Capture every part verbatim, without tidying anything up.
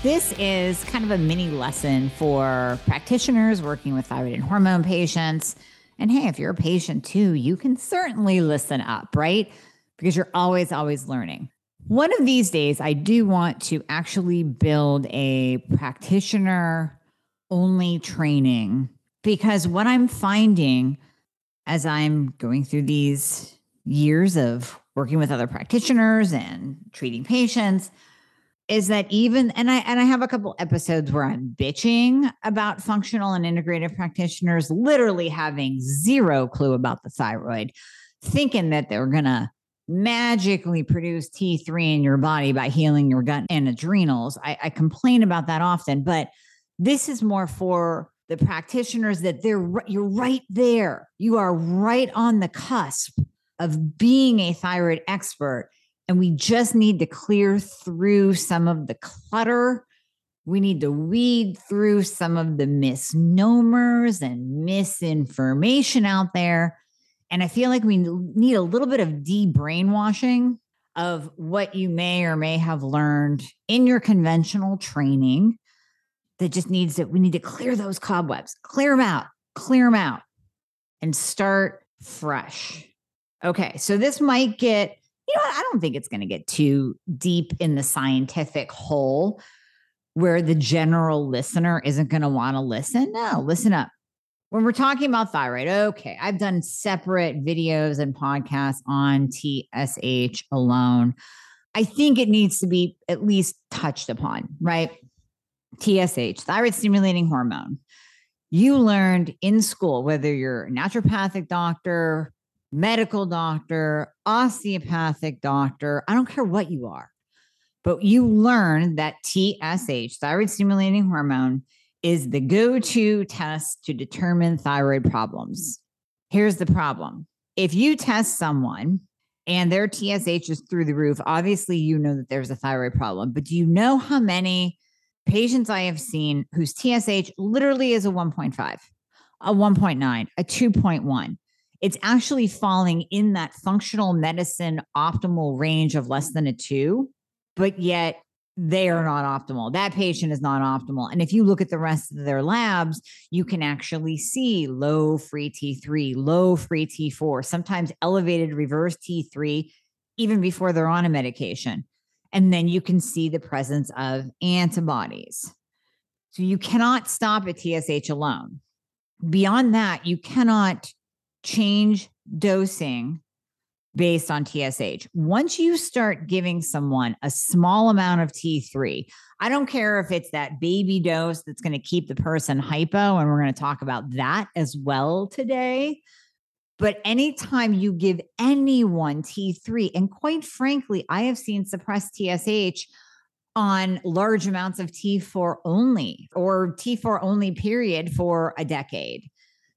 This is kind of a mini lesson for practitioners working with thyroid and hormone patients. And hey, if you're a patient too, you can certainly listen up, right? Because you're always, always learning. One of these days, I do want to actually build a practitioner-only training, because what I'm finding as I'm going through these years of working with other practitioners and treating patients is that even, and I and I have a couple episodes where I'm bitching about functional and integrative practitioners literally having zero clue about the thyroid, thinking that they're going to magically produce T three in your body by healing your gut and adrenals. I, I complain about that often, but this is more for the practitioners that they're you're right there. You are right on the cusp of being a thyroid expert, and we just need to clear through some of the clutter. We need to weed through some of the misnomers and misinformation out there. And I feel like we need a little bit of de-brainwashing of what you may or may have learned in your conventional training that just needs to, we need to clear those cobwebs, clear them out, clear them out, and start fresh. Okay, so this might get, you know, I don't think it's going to get too deep in the scientific hole where the general listener isn't going to want to listen. No, listen up. When we're talking about thyroid, okay, I've done separate videos and podcasts on T S H alone. I think it needs to be at least touched upon, right? T S H, thyroid stimulating hormone. You learned in school, whether you're a naturopathic doctor, medical doctor, osteopathic doctor, I don't care what you are, but you learn that T S H, thyroid stimulating hormone, is the go-to test to determine thyroid problems. Here's the problem. If you test someone and their T S H is through the roof, obviously you know that there's a thyroid problem, but do you know how many patients I have seen whose T S H literally is a one point five, a one point nine, a two point one? It's actually falling in that functional medicine optimal range of less than a two, but yet they are not optimal. That patient is not optimal. And if you look at the rest of their labs, you can actually see low free T three, low free T four, sometimes elevated reverse T three, even before they're on a medication. And then you can see the presence of antibodies. So you cannot stop at T S H alone. Beyond that, you cannot change dosing based on T S H. Once you start giving someone a small amount of T three, I don't care if it's that baby dose that's going to keep the person hypo, and we're going to talk about that as well today. But anytime you give anyone T three, and quite frankly, I have seen suppressed T S H on large amounts of T four only, or T four only period, for a decade.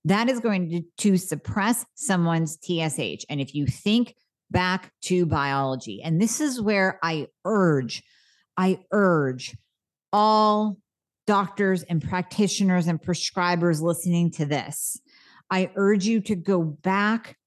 That is going to, to suppress someone's T S H. And if you think back to biology, and this is where I urge, I urge all doctors and practitioners and prescribers listening to this, I urge you to go back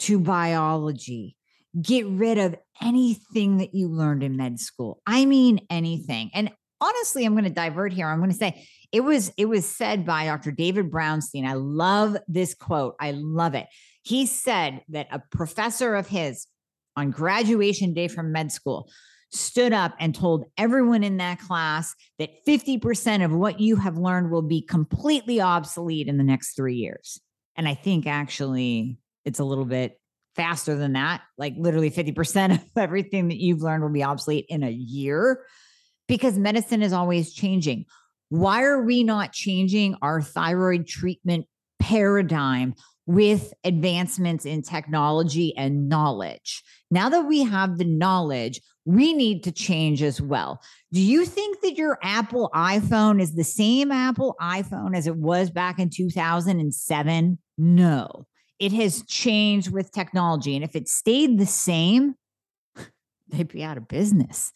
to biology. Get rid of anything that you learned in med school. I mean, anything. And honestly, I'm going to divert here. I'm going to say it was it was said by Doctor David Brownstein. I love this quote. I love it. He said that a professor of his on graduation day from med school stood up and told everyone in that class that fifty percent of what you have learned will be completely obsolete in the next three years. And I think actually it's a little bit faster than that. Like literally fifty percent of everything that you've learned will be obsolete in a year, because medicine is always changing. Why are we not changing our thyroid treatment paradigm with advancements in technology and knowledge? Now that we have the knowledge, we need to change as well. Do you think that your Apple iPhone is the same Apple iPhone as it was back in two thousand seven? No, it has changed with technology. And if it stayed the same, they'd be out of business.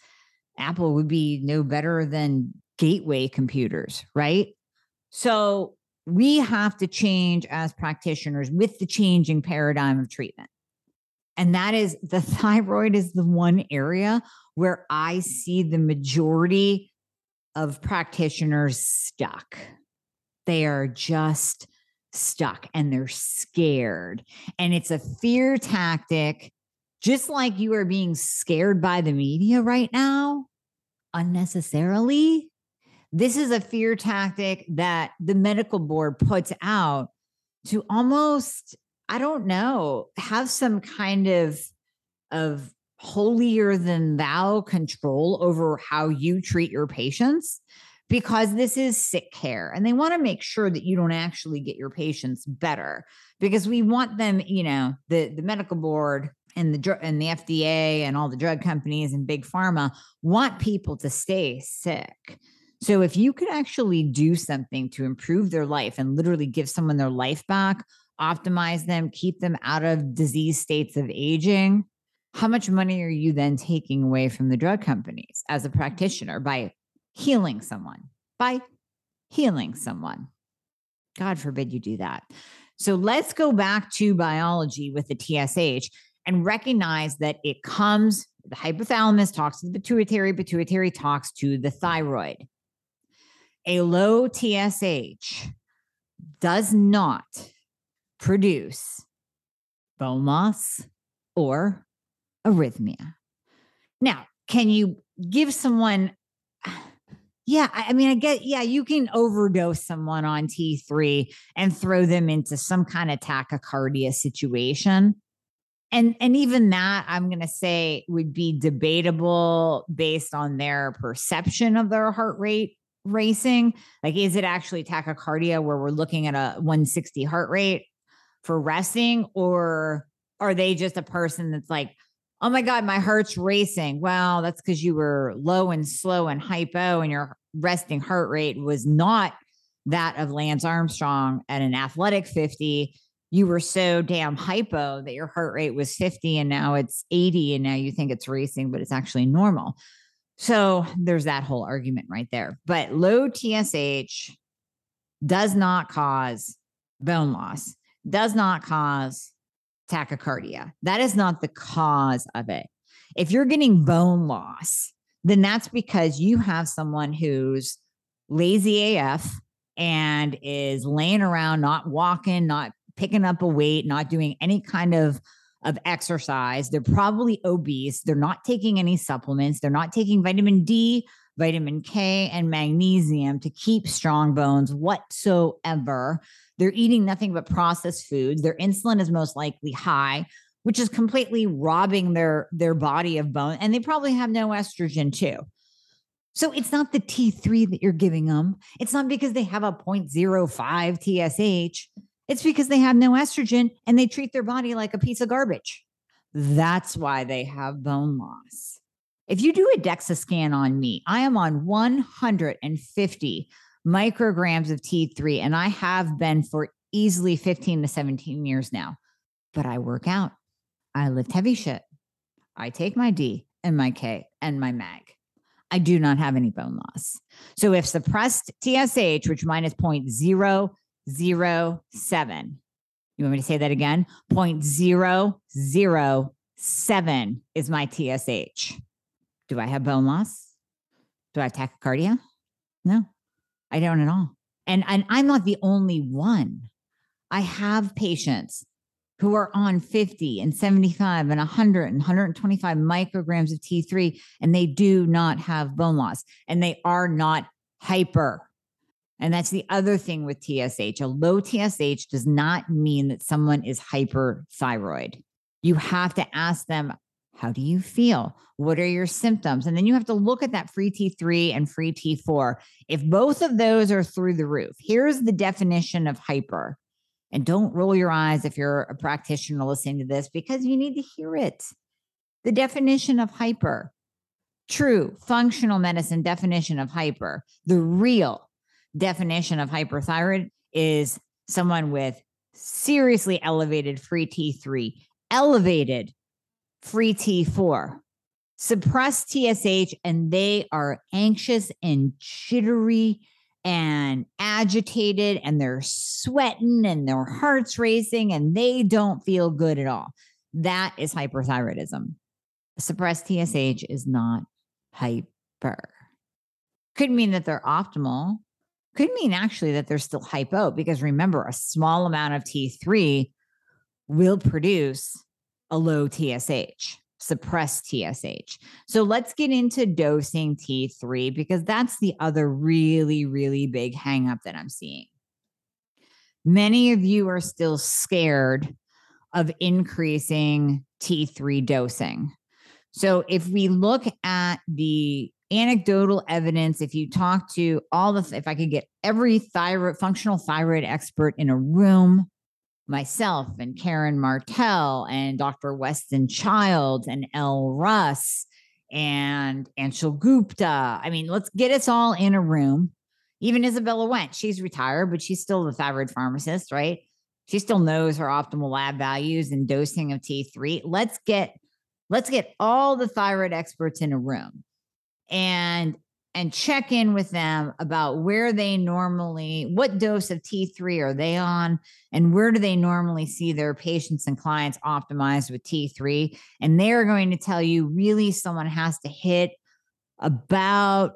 Apple would be no better than gateway computers, right? So we have to change as practitioners with the changing paradigm of treatment. And that is, the thyroid is the one area where I see the majority of practitioners stuck. They are just stuck and they're scared. And it's a fear tactic, just like you are being scared by the media right now, unnecessarily. This is a fear tactic that the medical board puts out to almost, I don't know, have some kind of, of holier than thou control over how you treat your patients, because this is sick care and they want to make sure that you don't actually get your patients better, because we want them, you know, the, the medical board and the, and the F D A and all the drug companies and big pharma want people to stay sick. So if you could actually do something to improve their life and literally give someone their life back, optimize them, keep them out of disease states of aging, how much money are you then taking away from the drug companies as a practitioner by healing someone, by healing someone? God forbid you do that. So let's go back to biology with the T S H and recognize that it comes, the hypothalamus talks to the pituitary, pituitary talks to the thyroid. A low T S H does not produce bone loss or arrhythmia. Now, can you give someone, yeah, I mean, I get, yeah, you can overdose someone on T three and throw them into some kind of tachycardia situation. And, and even that, I'm going to say, would be debatable based on their perception of their heart rate racing. Like, is it actually tachycardia where we're looking at a one sixty heart rate for resting, or are they just a person that's like, oh my God, my heart's racing? Well, that's because you were low and slow and hypo, and your resting heart rate was not that of Lance Armstrong at an athletic fifty. You were so damn hypo that your heart rate was fifty and now it's eighty, and now you think it's racing, but it's actually normal. So there's that whole argument right there. But low T S H does not cause bone loss, does not cause tachycardia. That is not the cause of it. If you're getting bone loss, then that's because you have someone who's lazy A F and is laying around, not walking, not picking up a weight, not doing any kind of of exercise. They're probably obese. They're not taking any supplements. They're not taking vitamin D, vitamin K, and magnesium to keep strong bones whatsoever. They're eating nothing but processed foods. Their insulin is most likely high, which is completely robbing their, their body of bone. And they probably have no estrogen too. So it's not the T three that you're giving them. It's not because they have a zero point zero five T S H. It's because they have no estrogen and they treat their body like a piece of garbage. That's why they have bone loss. If you do a DEXA scan on me, I am on one hundred fifty micrograms of T three, and I have been for easily fifteen to seventeen years now. But I work out. I lift heavy shit. I take my D and my K and my mag. I do not have any bone loss. So if suppressed T S H, which mine is zero point zero zero seven. You want me to say that again? zero point zero zero seven is my T S H. Do I have bone loss? Do I have tachycardia? No, I don't at all. And, and I'm not the only one. I have patients who are on fifty and seventy-five and one hundred and one hundred twenty-five micrograms of T three, and they do not have bone loss, and they are not hyper. And that's the other thing with T S H. A low T S H does not mean that someone is hyperthyroid. You have to ask them, how do you feel? What are your symptoms? And then you have to look at that free T three and free T four. If both of those are through the roof, here's the definition of hyper. And don't roll your eyes if you're a practitioner listening to this, because you need to hear it. The definition of hyper true functional medicine definition of hyper, the real definition of hyperthyroid, is someone with seriously elevated free T three, elevated free T four, suppressed T S H, and they are anxious and jittery and agitated, and they're sweating and their heart's racing and they don't feel good at all. That is hyperthyroidism. Suppressed T S H is not hyper. Could mean that they're optimal. Could mean actually that they're still hypo, because remember, a small amount of T three will produce a low T S H, suppressed T S H. So let's get into dosing T three, because that's the other really, really big hang up that I'm seeing. Many of you are still scared of increasing T three dosing. So if we look at the anecdotal evidence, if you talk to all the, if I could get every thyroid, functional thyroid expert in a room, myself and Karen Martell and Doctor Weston Child and L Russ and Anshul Gupta. I mean, let's get us all in a room. Even Isabella Wentz, she's retired, but she's still the thyroid pharmacist, right? She still knows her optimal lab values and dosing of T three. Let's get, let's get all the thyroid experts in a room and and check in with them about where they normally, what dose of T three are they on, and where do they normally see their patients and clients optimized with T three. And they're going to tell you really someone has to hit about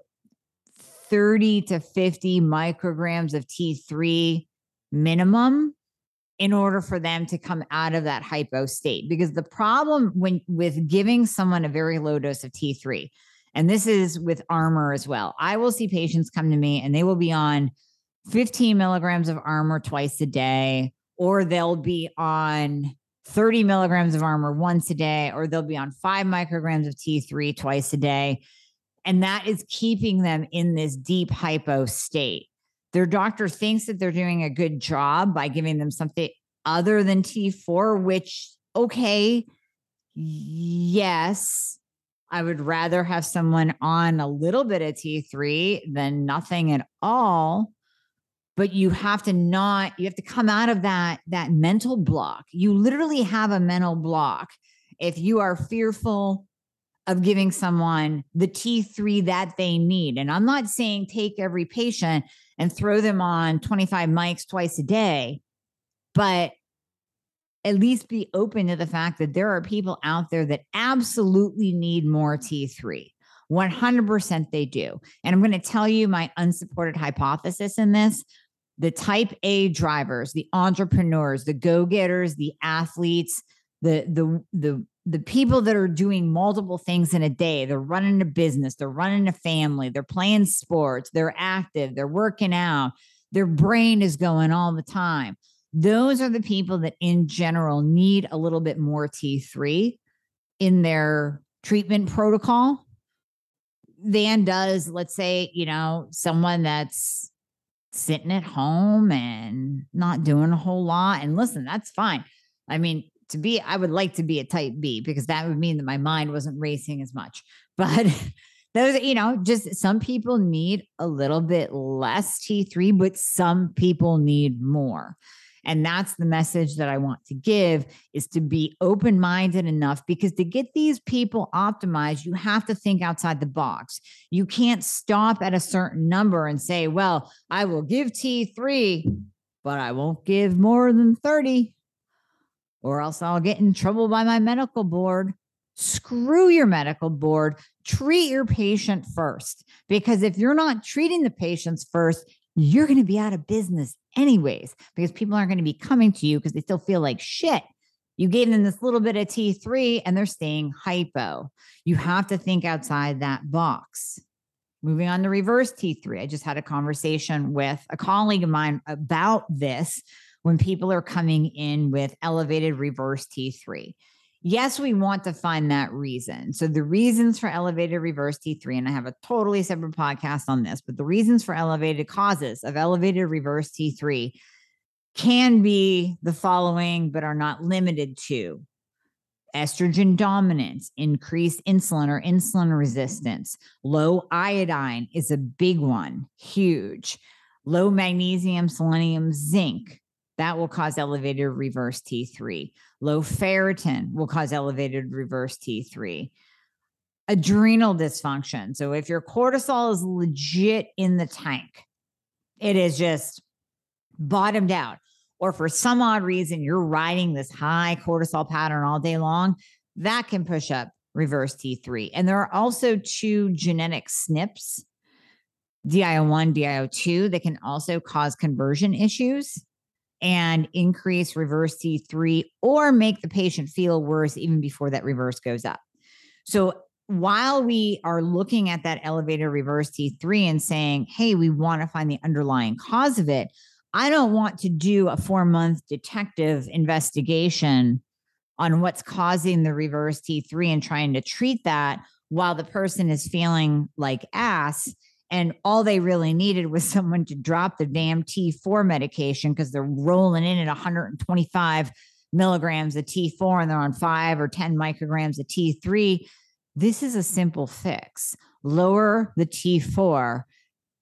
thirty to fifty micrograms of T three minimum in order for them to come out of that hypo state. Because the problem when with giving someone a very low dose of T three, and this is with Armour as well, I will see patients come to me and they will be on fifteen milligrams of Armour twice a day, or they'll be on thirty milligrams of Armour once a day, or they'll be on five micrograms of T three twice a day. And that is keeping them in this deep hypo state. Their doctor thinks that they're doing a good job by giving them something other than T four, which, okay, yes, I would rather have someone on a little bit of T three than nothing at all, but you have to not, you have to come out of that, that mental block. You literally have a mental block if you are fearful of giving someone the T three that they need. And I'm not saying take every patient and throw them on twenty-five mics twice a day, but at least be open to the fact that there are people out there that absolutely need more T three. one hundred percent they do. And I'm going to tell you my unsupported hypothesis in this. The type A drivers, the entrepreneurs, the go-getters, the athletes, the, the, the, the people that are doing multiple things in a day, they're running a business, they're running a family, they're playing sports, they're active, they're working out, their brain is going all the time. Those are the people that in general need a little bit more T three in their treatment protocol than does, let's say, you know, someone that's sitting at home and not doing a whole lot. And listen, that's fine. I mean, to be, I would like to be a type B, because that would mean that my mind wasn't racing as much, but those, you know, just some people need a little bit less T three, but some people need more. And that's the message that I want to give, is to be open-minded enough, because to get these people optimized, you have to think outside the box. You can't stop at a certain number and say, well, I will give T three, but I won't give more than thirty, or else I'll get in trouble by my medical board. Screw your medical board. Treat your patient first, because if you're not treating the patients first, you're going to be out of business anyways, because people aren't going to be coming to you because they still feel like shit. You gave them this little bit of T three and they're staying hypo. You have to think outside that box. Moving on to reverse T three. I just had a conversation with a colleague of mine about this when people are coming in with elevated reverse T three. Yes, we want to find that reason. So the reasons for elevated reverse T three, and I have a totally separate podcast on this, but the reasons for elevated causes of elevated reverse T three can be the following, but are not limited to estrogen dominance, increased insulin or insulin resistance, low iodine is a big one, huge. Low magnesium, selenium, zinc, that will cause elevated reverse T three. Low ferritin will cause elevated reverse T three. Adrenal dysfunction. So if your cortisol is legit in the tank, it is just bottomed out, or for some odd reason, you're riding this high cortisol pattern all day long, that can push up reverse T three. And there are also two genetic S N Ps, D I O one, D I O two, that can also cause conversion issues and increase reverse T three or make the patient feel worse even before that reverse goes up. So while we are looking at that elevated reverse T three and saying, hey, we want to find the underlying cause of it, I don't want to do a four-month detective investigation on what's causing the reverse T three and trying to treat that while the person is feeling like ass and all they really needed was someone to drop the damn T four medication because they're rolling in at one hundred twenty-five milligrams of T four and they're on five or ten micrograms of T three. This is a simple fix. Lower the T four,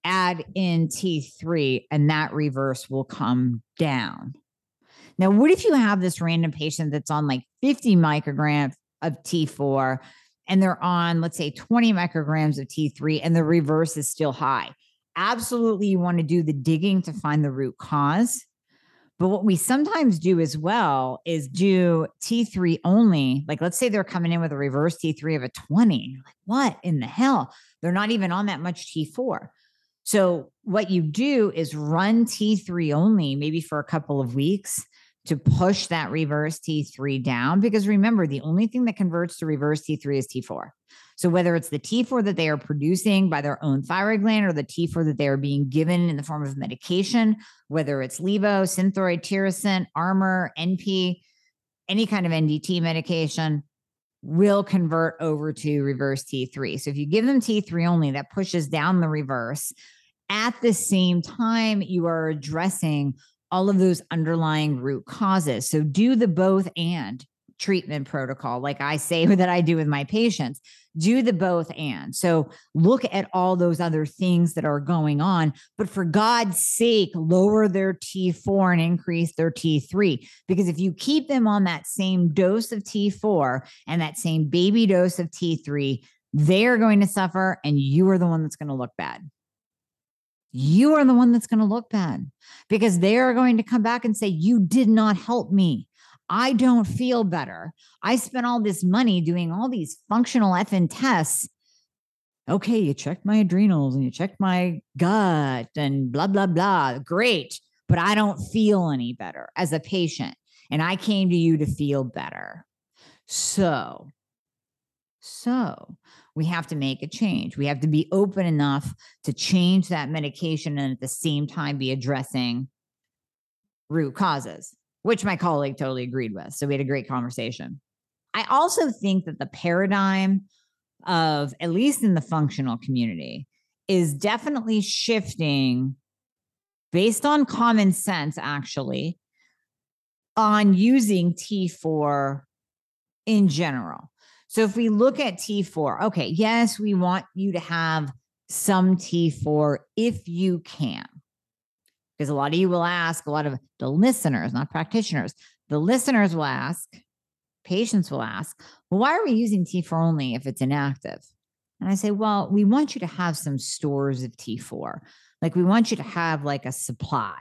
add in T three, and that reverse will come down. Now, what if you have this random patient that's on like fifty micrograms of T four and they're on, let's say, twenty micrograms of T three and the reverse is still high? Absolutely, you want to do the digging to find the root cause. But what we sometimes do as well is do T three only. Like, let's say they're coming in with a reverse T three of a twenty. Like, what in the hell? They're not even on that much T four. So what you do is run T three only, maybe for a couple of weeks, to push that reverse T three down. Because remember, the only thing that converts to reverse T three is T four. So whether it's the T four that they are producing by their own thyroid gland or the T four that they are being given in the form of medication, whether it's Levo, Synthroid, Tyrosin, Armour, N P, any kind of N D T medication, will convert over to reverse T three. So if you give them T three only, that pushes down the reverse. At the same time, you are addressing all of those underlying root causes. So do the both and treatment protocol, like I say that I do with my patients. Do the both and. So look at all those other things that are going on, but for God's sake, lower their T four and increase their T three. Because if you keep them on that same dose of T four and that same baby dose of T three, they are going to suffer and you are the one that's going to look bad. You are the one that's going to look bad because they are going to come back and say, you did not help me. I don't feel better. I spent all this money doing all these functional effing tests. Okay, you checked my adrenals and you checked my gut and blah, blah, blah. Great. But I don't feel any better as a patient. And I came to you to feel better. So, so we have to make a change. We have to be open enough to change that medication and at the same time be addressing root causes, which my colleague totally agreed with. So we had a great conversation. I also think that the paradigm of, at least in the functional community, is definitely shifting based on common sense, actually, on using T four in general. So if we look at T four, okay, yes, we want you to have some T four if you can. Because a lot of you will ask, a lot of the listeners, not practitioners, the listeners will ask, patients will ask, well, why are we using T four only if it's inactive? And I say, well, we want you to have some stores of T four. Like we want you to have like a supply,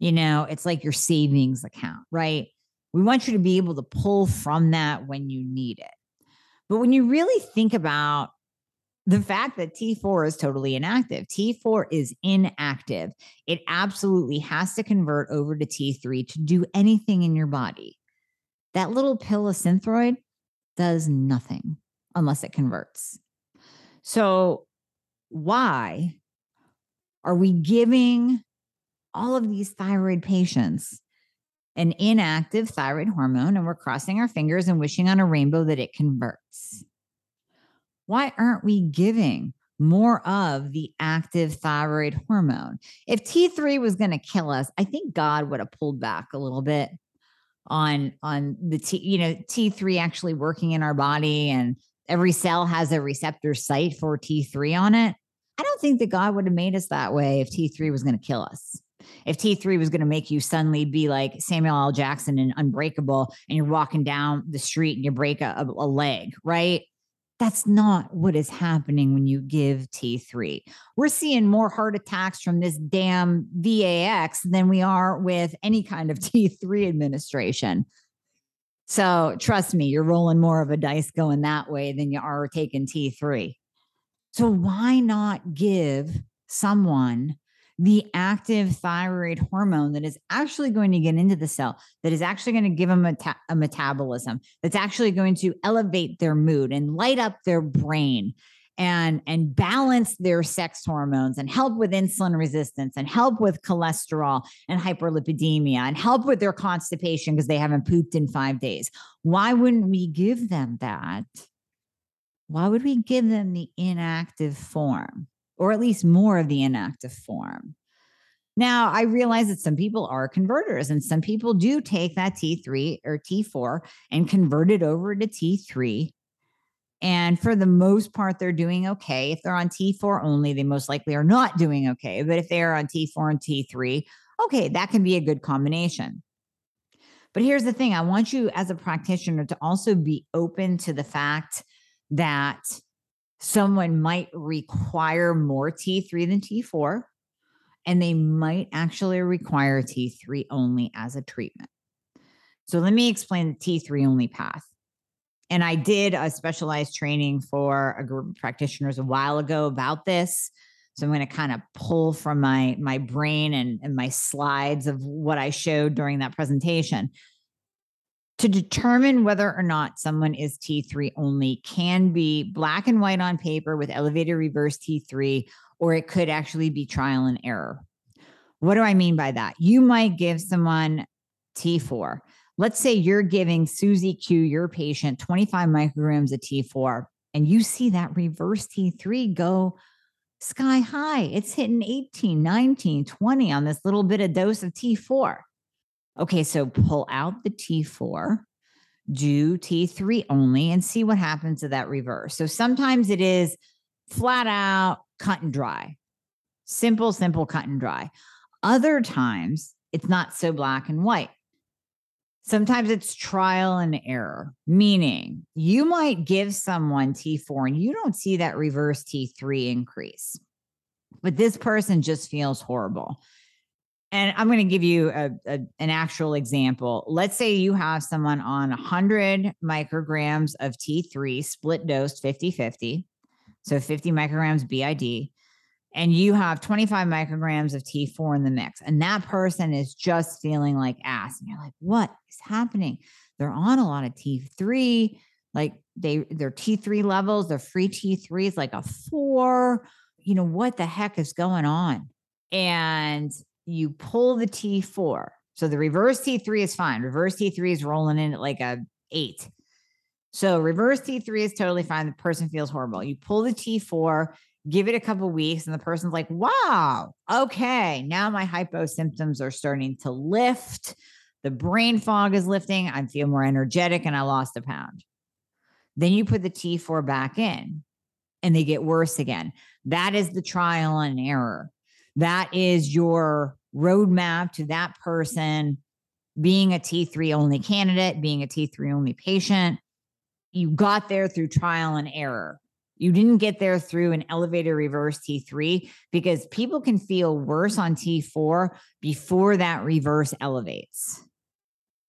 you know, it's like your savings account, right? We want you to be able to pull from that when you need it. But when you really think about the fact that T four is totally inactive. T four is inactive. It absolutely has to convert over to T three to do anything in your body. That little pill of Synthroid does nothing unless it converts. So why are we giving all of these thyroid patients an inactive thyroid hormone and we're crossing our fingers and wishing on a rainbow that it converts? Why aren't we giving more of the active thyroid hormone? If T three was going to kill us, I think God would have pulled back a little bit on on the T, you know, T three actually working in our body, and every cell has a receptor site for T three on it. I don't think that God would have made us that way if T three was going to kill us. If T three was going to make you suddenly be like Samuel L. Jackson in Unbreakable, and you're walking down the street and you break a, a, a leg, right? That's not what is happening when you give T three. We're seeing more heart attacks from this damn V A X than we are with any kind of T three administration. So trust me, you're rolling more of a dice going that way than you are taking T three. So why not give someone the active thyroid hormone that is actually going to get into the cell, that is actually going to give them a, ta- a metabolism, that's actually going to elevate their mood and light up their brain and, and balance their sex hormones and help with insulin resistance and help with cholesterol and hyperlipidemia and help with their constipation because they haven't pooped in five days. Why wouldn't we give them that? Why would we give them the inactive form? Or at least more of the inactive form. Now, I realize that some people are converters, and some people do take that T three or T four and convert it over to T three. And for the most part, they're doing okay. If they're on T four only, they most likely are not doing okay. But if they are on T four and T three, okay, that can be a good combination. But here's the thing. I want you as a practitioner to also be open to the fact that someone might require more T three than T four, and they might actually require T three only as a treatment. So let me explain the T three only path. And I did a specialized training for a group of practitioners a while ago about this. So I'm going to kind of pull from my, my brain and, and my slides of what I showed during that presentation. To determine whether or not someone is T three only can be black and white on paper with elevated reverse T three, or it could actually be trial and error. What do I mean by that? You might give someone T four. Let's say you're giving Susie Q, your patient, twenty-five micrograms of T four, and you see that reverse T three go sky high. It's hitting eighteen, nineteen, twenty on this little bit of dose of T four. Okay, so pull out the T four, do T three only, and see what happens to that reverse. So sometimes it is flat out, cut and dry. Simple, simple, cut and dry. Other times, it's not so black and white. Sometimes it's trial and error, meaning you might give someone T four and you don't see that reverse T three increase, but this person just feels horrible. And I'm going to give you a, a, an actual example. Let's say you have someone on one hundred micrograms of T three, split dose fifty-fifty. So fifty micrograms B I D. And you have twenty-five micrograms of T four in the mix. And that person is just feeling like ass. And you're like, what is happening? They're on a lot of T three. Like they, their T three levels, their free T three is like a four. You know, what the heck is going on? And you pull the T four. So the reverse T three is fine. Reverse T three is rolling in at like a eight. So reverse T three is totally fine. The person feels horrible. You pull the T four, give it a couple of weeks, and the person's like, wow, okay, now my hypo symptoms are starting to lift. The brain fog is lifting. I feel more energetic and I lost a pound. Then you put the T four back in and they get worse again. That is the trial and error. That is your roadmap to that person being a T three only candidate, being a T three only patient. You got there through trial and error. You didn't get there through an elevated reverse T three, because people can feel worse on T four before that reverse elevates.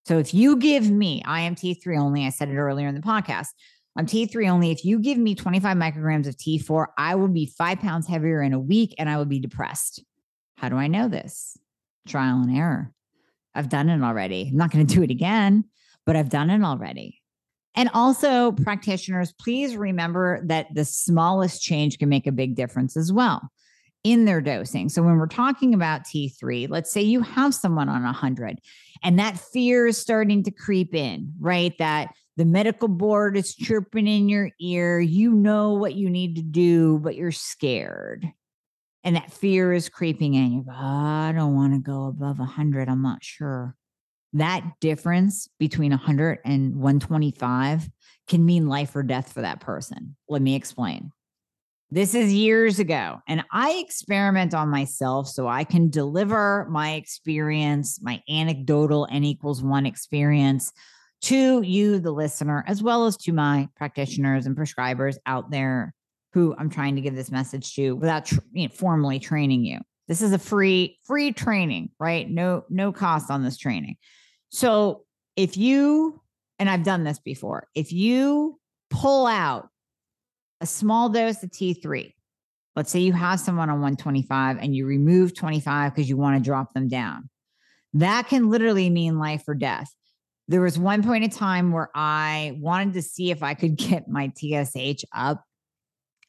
So if you give me, I am T three only, I said it earlier in the podcast, I'm T three only. If you give me twenty-five micrograms of T four, I will be five pounds heavier in a week and I will be depressed. How do I know this? Trial and error. I've done it already. I'm not going to do it again, but I've done it already. And also, practitioners, please remember that the smallest change can make a big difference as well in their dosing. So when we're talking about T three, let's say you have someone on one hundred and that fear is starting to creep in, right? That the medical board is chirping in your ear. You know what you need to do, but you're scared. And that fear is creeping in. You go, oh, I don't want to go above one hundred. I'm not sure. that difference between one hundred and one twenty-five can mean life or death for that person. Let me explain. This is years ago, and I experiment on myself so I can deliver my experience, my anecdotal N equals one experience to you, the listener, as well as to my practitioners and prescribers out there who I'm trying to give this message to without tr- you know, formally training you. This is a free, free training, right? No, no cost on this training. So if you, and I've done this before, if you pull out a small dose of T three, let's say you have someone on one twenty-five and you remove twenty-five because you want to drop them down, that can literally mean life or death. There was one point in time where I wanted to see if I could get my T S H up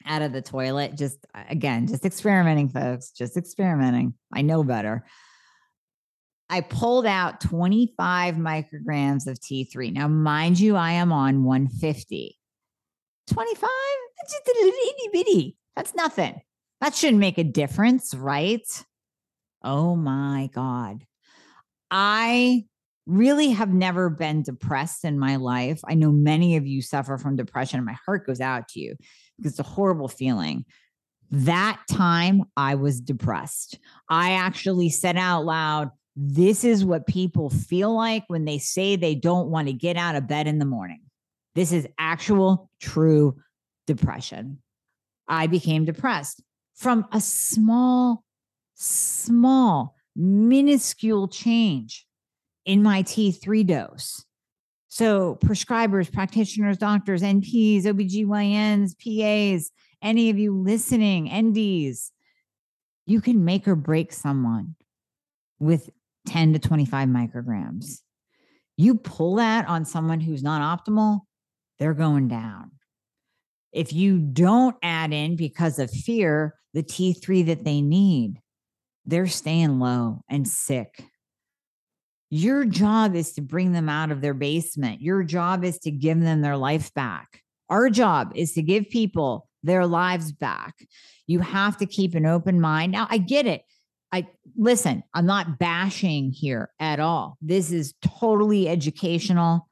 out of the toilet. Just again, just experimenting, folks, just experimenting. I know better. I pulled out twenty-five micrograms of T three. Now, mind you, I am on one fifty. twenty-five? That's just a little itty bitty. That's nothing. That shouldn't make a difference, right? Oh my God. I really have never been depressed in my life. I know many of you suffer from depression, and my heart goes out to you because it's a horrible feeling. That time I was depressed. I actually said out loud, this is what people feel like when they say they don't want to get out of bed in the morning. This is actual true depression. I became depressed from a small, small, minuscule change in my T three dose. So prescribers, practitioners, doctors, N Ps, O B G Y Ns, P As, any of you listening, N Ds, you can make or break someone with ten to twenty-five micrograms. You pull that on someone who's not optimal, they're going down. If you don't add in because of fear, the T three that they need, they're staying low and sick. Your job is to bring them out of their basement. Your job is to give them their life back. Our job is to give people their lives back. You have to keep an open mind. Now, I get it. I listen, I'm not bashing here at all. This is totally educational,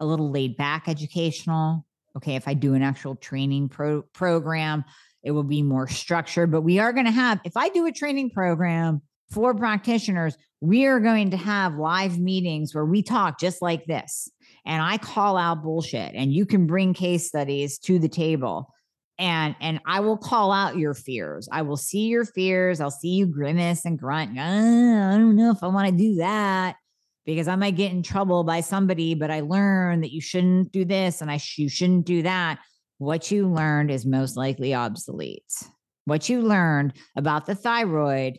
a little laid back educational. Okay, if I do an actual training pro- program, it will be more structured, but we are going to have, if I do a training program for practitioners, we are going to have live meetings where we talk just like this. And I call out bullshit and you can bring case studies to the table. And, and I will call out your fears. I will see your fears. I'll see you grimace and grunt. Ah, I don't know if I want to do that because I might get in trouble by somebody, but I learned that you shouldn't do this and I sh- you shouldn't do that. What you learned is most likely obsolete. What you learned about the thyroid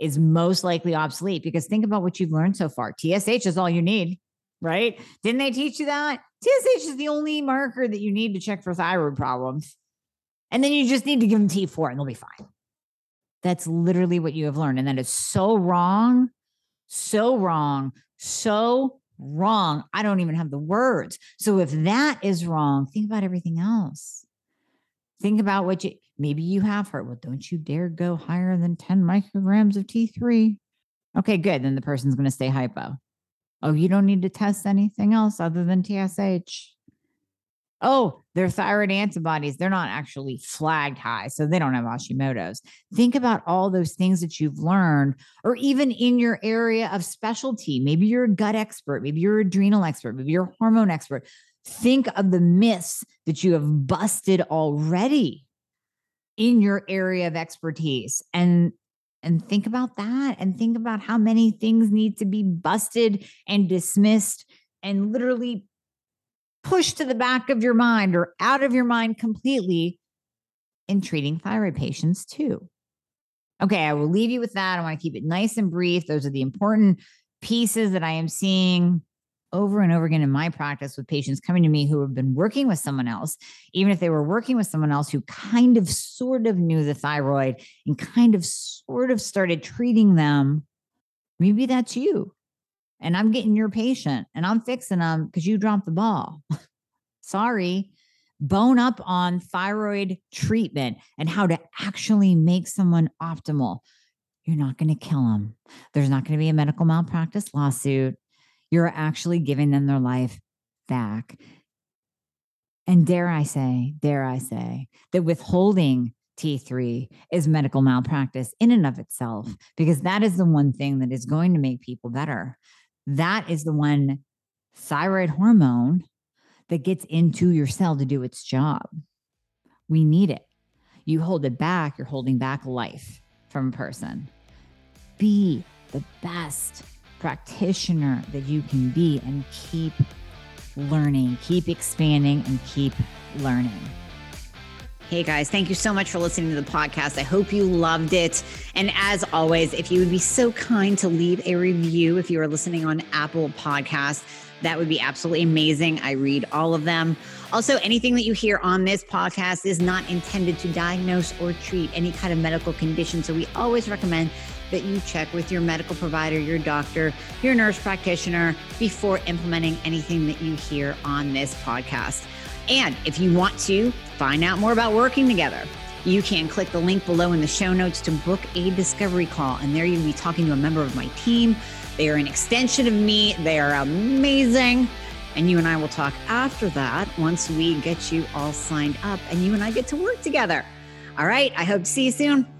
is most likely obsolete because think about what you've learned so far. T S H is all you need, right? Didn't they teach you that? T S H is the only marker that you need to check for thyroid problems. And then you just need to give them T four and they'll be fine. That's literally what you have learned. And that is so wrong, so wrong, so wrong. I don't even have the words. So if that is wrong, think about everything else. Think about what you, maybe you have heard. Well, don't you dare go higher than ten micrograms of T three. Okay, good. Then the person's going to stay hypo. Oh, you don't need to test anything else other than T S H. Oh, their thyroid antibodies, they're not actually flagged high, so they don't have Hashimoto's. Think about all those things that you've learned, or even in your area of specialty. Maybe you're a gut expert. Maybe you're an adrenal expert. Maybe you're a hormone expert. Think of the myths that you have busted already in your area of expertise, and and think about that, and think about how many things need to be busted and dismissed and literally pushed to the back of your mind or out of your mind completely in treating thyroid patients too. Okay, I will leave you with that. I want to keep it nice and brief. Those are the important pieces that I am seeing over and over again in my practice with patients coming to me who have been working with someone else, even if they were working with someone else who kind of sort of knew the thyroid and kind of sort of started treating them. Maybe that's you. And I'm getting your patient and I'm fixing them because you dropped the ball. Sorry. Bone up on thyroid treatment and how to actually make someone optimal. You're not going to kill them. There's not going to be a medical malpractice lawsuit. You're actually giving them their life back. And dare I say, dare I say, that withholding T three is medical malpractice in and of itself, because that is the one thing that is going to make people better. That is the one thyroid hormone that gets into your cell to do its job. We need it. You hold it back, you're holding back life from a person. Be the best practitioner that you can be and keep learning, keep expanding, and keep learning. Hey guys, thank you so much for listening to the podcast. I hope you loved it. And as always, if you would be so kind to leave a review, if you are listening on Apple Podcasts, that would be absolutely amazing. I read all of them. Also, anything that you hear on this podcast is not intended to diagnose or treat any kind of medical condition. So we always recommend that you check with your medical provider, your doctor, your nurse practitioner before implementing anything that you hear on this podcast. And if you want to find out more about working together, you can click the link below in the show notes to book a discovery call. And there you'll be talking to a member of my team. They are an extension of me. They are amazing. And you and I will talk after that once we get you all signed up and you and I get to work together. All right. I hope to see you soon.